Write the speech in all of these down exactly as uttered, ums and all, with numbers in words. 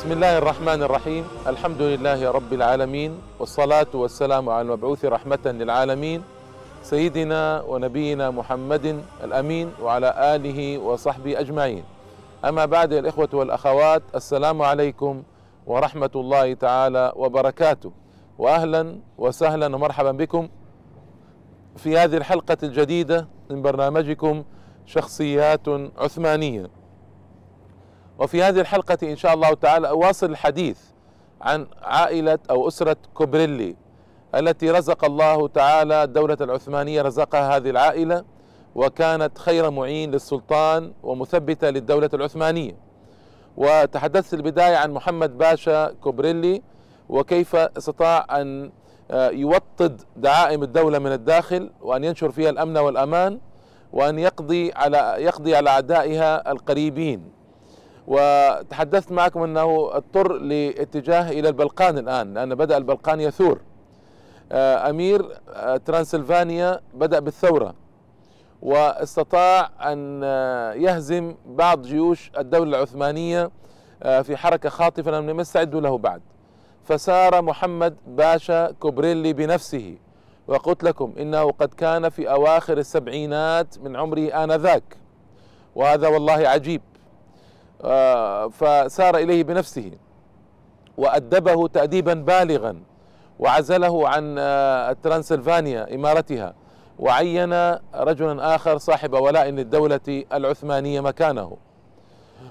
بسم الله الرحمن الرحيم. الحمد لله رب العالمين، والصلاة والسلام على المبعوث رحمة للعالمين سيدنا ونبينا محمد الأمين وعلى آله وصحبه أجمعين. أما بعد، الإخوة والأخوات، السلام عليكم ورحمة الله تعالى وبركاته، وأهلا وسهلا ومرحبا بكم في هذه الحلقة الجديدة من برنامجكم شخصيات عثمانية. وفي هذه الحلقة إن شاء الله تعالى أواصل الحديث عن عائلة أو أسرة كوبريلي التي رزق الله تعالى الدولة العثمانية، رزقها هذه العائلة وكانت خير معين للسلطان ومثبتة للدولة العثمانية. وتحدثت في البداية عن محمد باشا كوبريلي وكيف استطاع أن يوطد دعائم الدولة من الداخل، وأن ينشر فيها الأمن والأمان، وأن يقضي على يقضي على أعدائها القريبين. وتحدثت معكم أنه اضطر لاتجاه إلى البلقان الآن، لأن بدأ البلقان يثور. أمير ترانسلفانيا بدأ بالثورة واستطاع أن يهزم بعض جيوش الدولة العثمانية في حركة خاطفة لم يستعدوا له بعد، فسار محمد باشا كوبريلي بنفسه. وقلت لكم إنه قد كان في أواخر السبعينات من عمره آنذاك، وهذا والله عجيب. فسار إليه بنفسه وأدبه تأديبا بالغا، وعزله عن ترانسلفانيا إمارتها، وعين رجلا آخر صاحب ولاء للدولة العثمانية مكانه،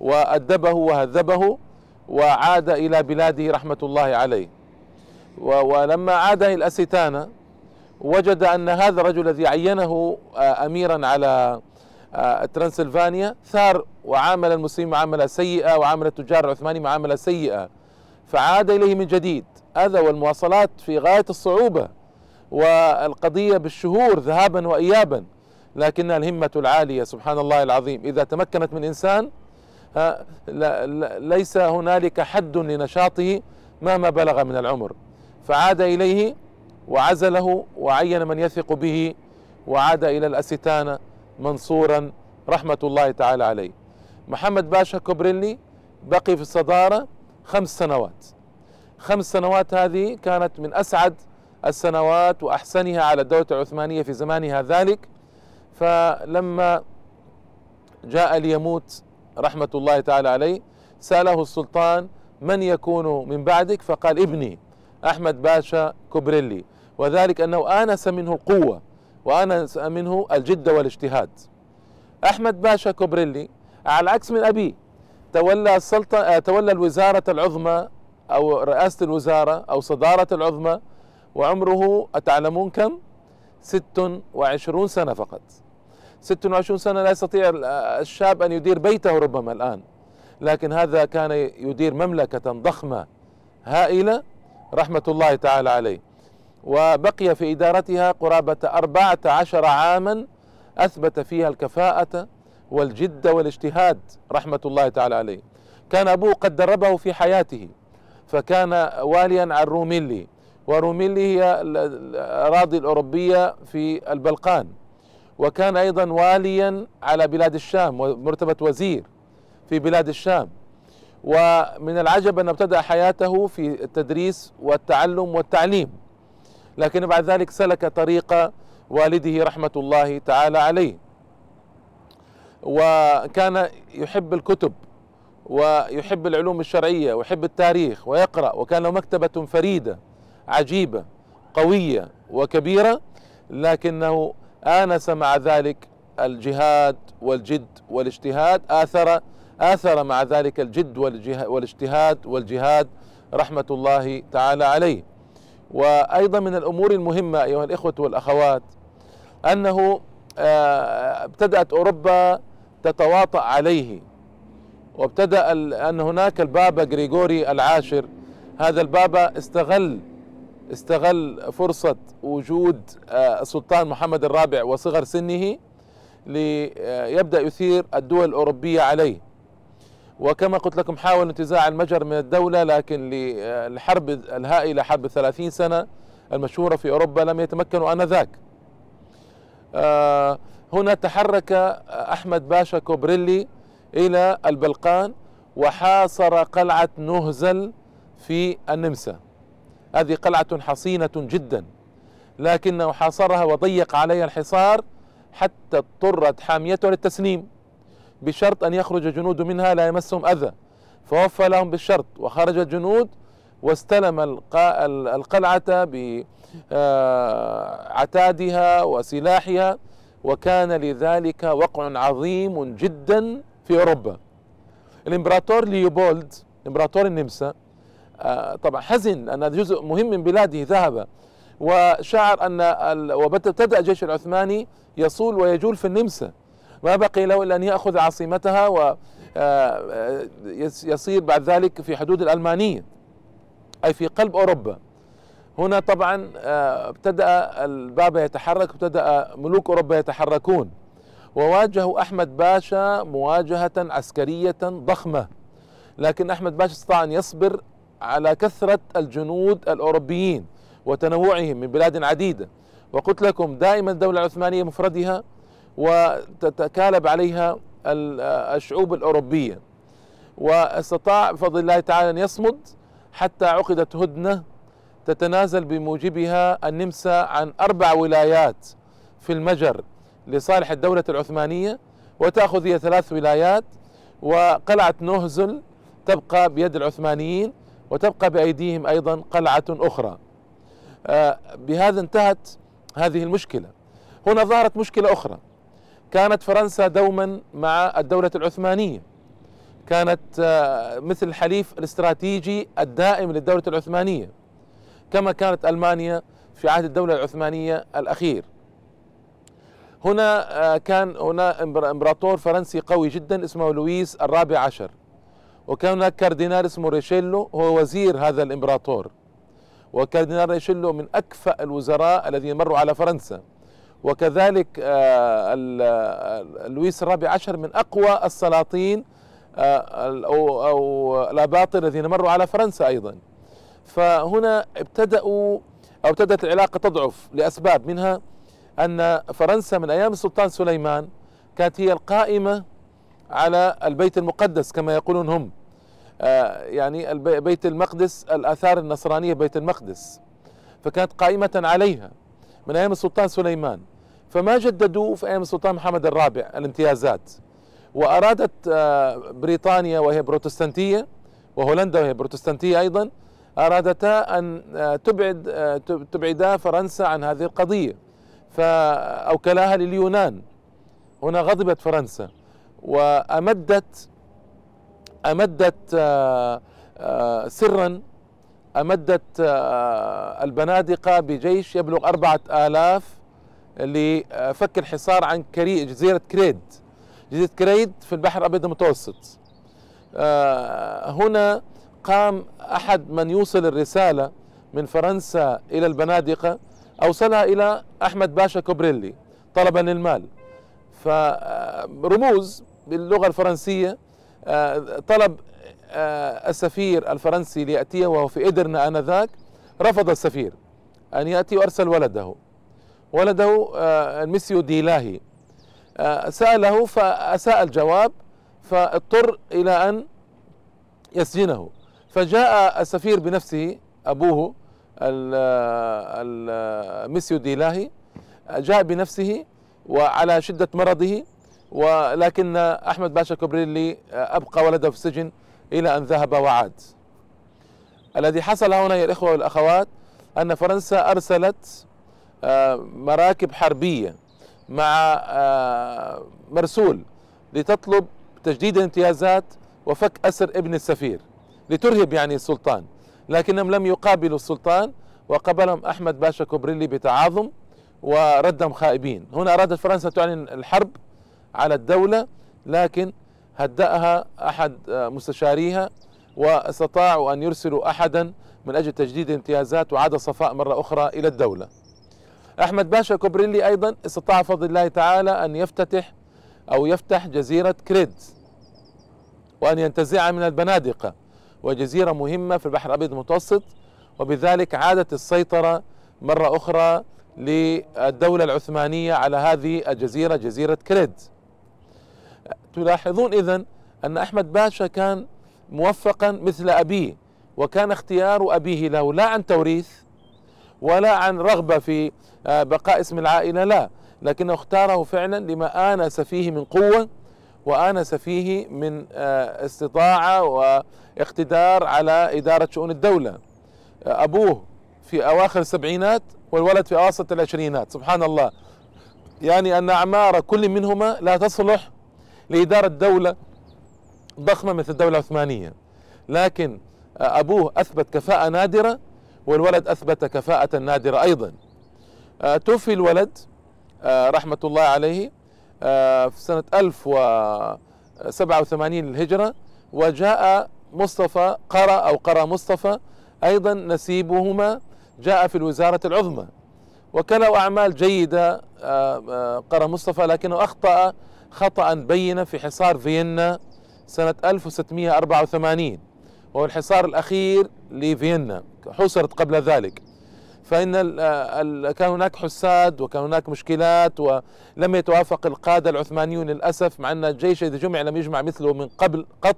وأدبه وهذبه، وعاد إلى بلاده رحمة الله عليه. ولما عاد إلى أستانا وجد أن هذا الرجل الذي عينه أميرا على ترانسلفانيا ثار وعامل المسلمين معاملة سيئة، وعامل التجار العثماني معاملة سيئة، فعاد إليه من جديد. هذا والمواصلات في غاية الصعوبة، والقضية بالشهور ذهابا وإيابا، لكنها الهمة العالية سبحان الله العظيم إذا تمكنت من إنسان ليس هنالك حد لنشاطه مهما بلغ من العمر. فعاد إليه وعزله وعين من يثق به، وعاد إلى الأستانة منصورا رحمة الله تعالى عليه. محمد باشا كوبريلي بقي في الصدارة خمس سنوات خمس سنوات هذه كانت من أسعد السنوات وأحسنها على الدولة العثمانية في زمانها ذلك. فلما جاء ليموت رحمة الله تعالى عليه، سأله السلطان من يكون من بعدك، فقال ابني أحمد باشا كوبريلي، وذلك أنه آنس منه القوة وآنس منه الجدة والاجتهاد. أحمد باشا كوبريلي على العكس من أبيه تولى السلطة تولى الوزارة العظمى أو رئاسة الوزارة أو صدارة العظمى، وعمره أتعلمون كم؟ ست وعشرون سنة فقط. ست وعشرون سنة لا يستطيع الشاب أن يدير بيته ربما الآن، لكن هذا كان يدير مملكة ضخمة هائلة رحمة الله تعالى عليه. وبقي في إدارتها قرابة أربعة عشر عاما أثبت فيها الكفاءة والجدة والاجتهاد رحمة الله تعالى عليه. كان أبوه قد دربه في حياته، فكان واليا عن روميلي، وروميلي هي الأراضي الأوروبية في البلقان، وكان أيضا واليا على بلاد الشام ومرتبة وزير في بلاد الشام. ومن العجب أن ابتدأ حياته في التدريس والتعلم والتعليم، لكن بعد ذلك سلك طريق والده رحمة الله تعالى عليه. وكان يحب الكتب ويحب العلوم الشرعية ويحب التاريخ ويقرأ، وكان له مكتبة فريدة عجيبة قوية وكبيرة، لكنه آنس مع ذلك الجهاد والجد والاجتهاد. آثر آثر مع ذلك الجد والاجتهاد والجهاد رحمة الله تعالى عليه. وأيضا من الأمور المهمة أيها الإخوة والأخوات أنه ابتدأت أوروبا تتواطأ عليه، وابتدأ أن هناك البابا غريغوري العاشر. هذا البابا استغل استغل فرصة وجود السلطان محمد الرابع وصغر سنه ليبدأ يثير الدول الأوروبية عليه. وكما قلت لكم حاول انتزاع المجر من الدولة، لكن للحرب الهائلة حرب الثلاثين سنة المشهورة في أوروبا لم يتمكنوا آنذاك. هنا تحرك أحمد باشا كوبريلي إلى البلقان، وحاصر قلعة نهزل في النمسا. هذه قلعة حصينة جدا، لكنه حاصرها وضيق عليها الحصار حتى اضطرت حاميته للتسليم بشرط أن يخرج جنود منها لا يمسهم أذى، فوفى لهم بالشرط وخرج الجنود واستلم القلعة بعتادها وسلاحها، وكان لذلك وقع عظيم جدا في أوروبا. الإمبراطور ليوبولد إمبراطور النمسا طبعا حزن أن جزء مهم من بلاده ذهب، وشعر أن وابتدأ الجيش العثماني يصول ويجول في النمسا، ما بقي له إلا أن يأخذ عاصمتها ويصير بعد ذلك في حدود الألمانية أي في قلب أوروبا. هنا طبعا ابتدأ البابا يتحرك، ابتدأ ملوك أوروبا يتحركون، وواجهوا أحمد باشا مواجهة عسكرية ضخمة، لكن أحمد باشا استطاع أن يصبر على كثرة الجنود الأوروبيين وتنوعهم من بلاد عديدة. وقلت لكم دائما الدولة العثمانية مفردها وتتكالب عليها الشعوب الأوروبية، واستطاع بفضل الله تعالى أن يصمد حتى عقدت هدنة تتنازل بموجبها النمسا عن أربع ولايات في المجر لصالح الدولة العثمانية، وتأخذ هي ثلاث ولايات، وقلعة نهزل تبقى بيد العثمانيين وتبقى بأيديهم أيضا قلعة أخرى. بهذا انتهت هذه المشكلة. هنا ظهرت مشكلة أخرى، كانت فرنسا دوما مع الدولة العثمانية، كانت مثل الحليف الاستراتيجي الدائم للدولة العثمانية كما كانت ألمانيا في عهد الدولة العثمانية الأخير. هنا كان هنا إمبراطور فرنسي قوي جدا اسمه لويس الرابع عشر، وكان هناك كاردينال اسمه ريشيلو هو وزير هذا الإمبراطور، وكاردينال ريشيلو من أكفأ الوزراء الذين مروا على فرنسا، وكذلك لويس الرابع عشر من أقوى السلاطين أو, أو الأباطرة الذين مروا على فرنسا أيضا. فهنا ابتدأوا أو ابتدت العلاقة تضعف لأسباب، منها أن فرنسا من أيام السلطان سليمان كانت هي القائمة على البيت المقدس كما يقولون هم، يعني بيت المقدس الآثار النصرانية بيت المقدس، فكانت قائمة عليها من أيام السلطان سليمان، فما جددوا في أيام السلطان محمد الرابع الامتيازات. وأرادت بريطانيا وهي بروتستانتية وهولندا وهي بروتستانتية أيضا، أرادتا أن تبعد تبعدا فرنسا عن هذه القضية فأوكلها لليونان. هنا غضبت فرنسا وأمدت أمدت سرا أمدت البنادق بجيش يبلغ أربعة آلاف لفك الحصار عن جزيرة كريد جزيرة كريد في البحر الأبيض المتوسط. هنا قام أحد من يوصل الرسالة من فرنسا إلى البنادقة، أوصلها إلى أحمد باشا كوبريلي طلبا للمال، فرموز باللغة الفرنسية. طلب السفير الفرنسي ليأتيه وهو في إدرنا آنذاك، رفض السفير أن يأتي وأرسل ولده ولده المسيو ديلاهي، سأله فأساء الجواب فاضطر إلى أن يسجنه. فجاء السفير بنفسه أبوه المسيو ديلاهي جاء بنفسه وعلى شدة مرضه، ولكن أحمد باشا كوبريلي أبقى ولده في السجن إلى أن ذهب وعاد. الذي حصل هنا يا الإخوة والأخوات أن فرنسا أرسلت مراكب حربية مع مرسول لتطلب تجديد الامتيازات وفك أسر ابن السفير لترهب يعني السلطان، لكنهم لم يقابلوا السلطان، وقبلهم أحمد باشا كوبريلي بتعاظم وردهم خائبين. هنا أرادت فرنسا تعلن الحرب على الدولة، لكن هدأها أحد مستشاريها واستطاعوا أن يرسلوا أحدا من أجل تجديد الامتيازات، وعاد صفاء مرة أخرى إلى الدولة. أحمد باشا كوبريلي أيضا استطاع بفضل الله تعالى أن يفتتح أو يفتح جزيرة كريد وأن ينتزعها من البنادقة، وجزيرة مهمة في البحر الأبيض المتوسط، وبذلك عادت السيطرة مرة أخرى للدولة العثمانية على هذه الجزيرة جزيرة كريد. تلاحظون إذن أن أحمد باشا كان موفقا مثل أبيه، وكان اختيار أبيه له لا عن توريث ولا عن رغبة في بقاء اسم العائلة، لا، لكنه اختاره فعلا لما آنس فيه من قوة وآنس فيه من استطاعة واقتدار على إدارة شؤون الدولة. أبوه في أواخر السبعينات والولد في أواسط العشرينات، سبحان الله، يعني أن أعمار كل منهما لا تصلح لإدارة دولة ضخمة مثل الدولة العثمانية، لكن أبوه أثبت كفاءة نادرة والولد أثبت كفاءة نادرة أيضا. توفي الولد رحمة الله عليه في سنة ألف وسبعة وثمانين للهجرة، وجاء مصطفى قره أو قره مصطفى أيضا نسيبهما، جاء في الوزارة العظمى وكلوا أعمال جيدة قره مصطفى، لكنه أخطأ خطأ بينا في حصار فيينا سنة ألف وستمئة وأربعة وثمانين، وهو الحصار الأخير لفيينا، حصرت قبل ذلك، فإن كان هناك حساد وكان هناك مشكلات ولم يتوافق القادة العثمانيون للأسف، مع أن الجيش إذا جمع لم يجمع مثله من قبل قط،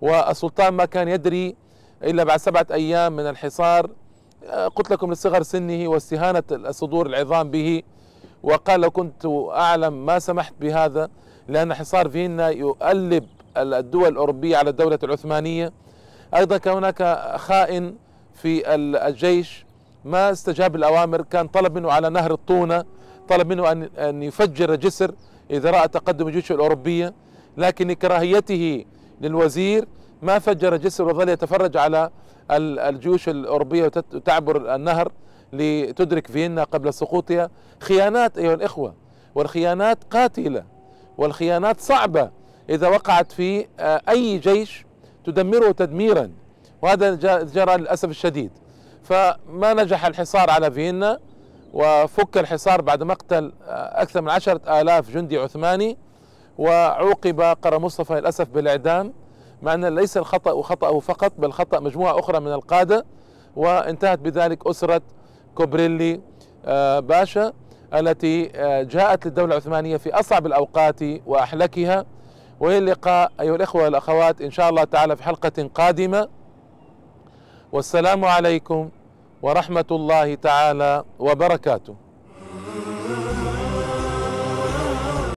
والسلطان ما كان يدري إلا بعد سبعة أيام من الحصار، قلت لكم لصغر سنه واستهانة الصدور العظام به، وقال لو كنت أعلم ما سمحت بهذا، لأن حصار فيينا يؤلب الدول الأوروبية على الدولة العثمانية. أيضا كان هناك خائن في الجيش ما استجاب الأوامر، كان طلب منه على نهر الطونة، طلب منه أن يفجر جسر إذا رأى تقدم الجيوش الأوروبية، لكن كراهيته للوزير ما فجر جسر وظل يتفرج على الجيوش الأوروبية وتعبر النهر لتدرك فيينا قبل سقوطها. خيانات أيها الإخوة، والخيانات قاتلة، والخيانات صعبة إذا وقعت في أي جيش تدمره تدميرا، وهذا جرى للأسف الشديد. فما نجح الحصار على فيينا، وفك الحصار بعد مقتل أكثر من عشرة آلاف جندي عثماني، وعوقب قره مصطفى للأسف بالإعدام، مع أن ليس الخطأ وخطأه فقط، بل خطأ مجموعة أخرى من القادة، وانتهت بذلك أسرة كوبريلي باشا التي جاءت للدولة العثمانية في أصعب الأوقات وأحلكها. وإلى اللقاء أيها الإخوة والأخوات إن شاء الله تعالى في حلقة قادمة، والسلام عليكم ورحمة الله تعالى وبركاته.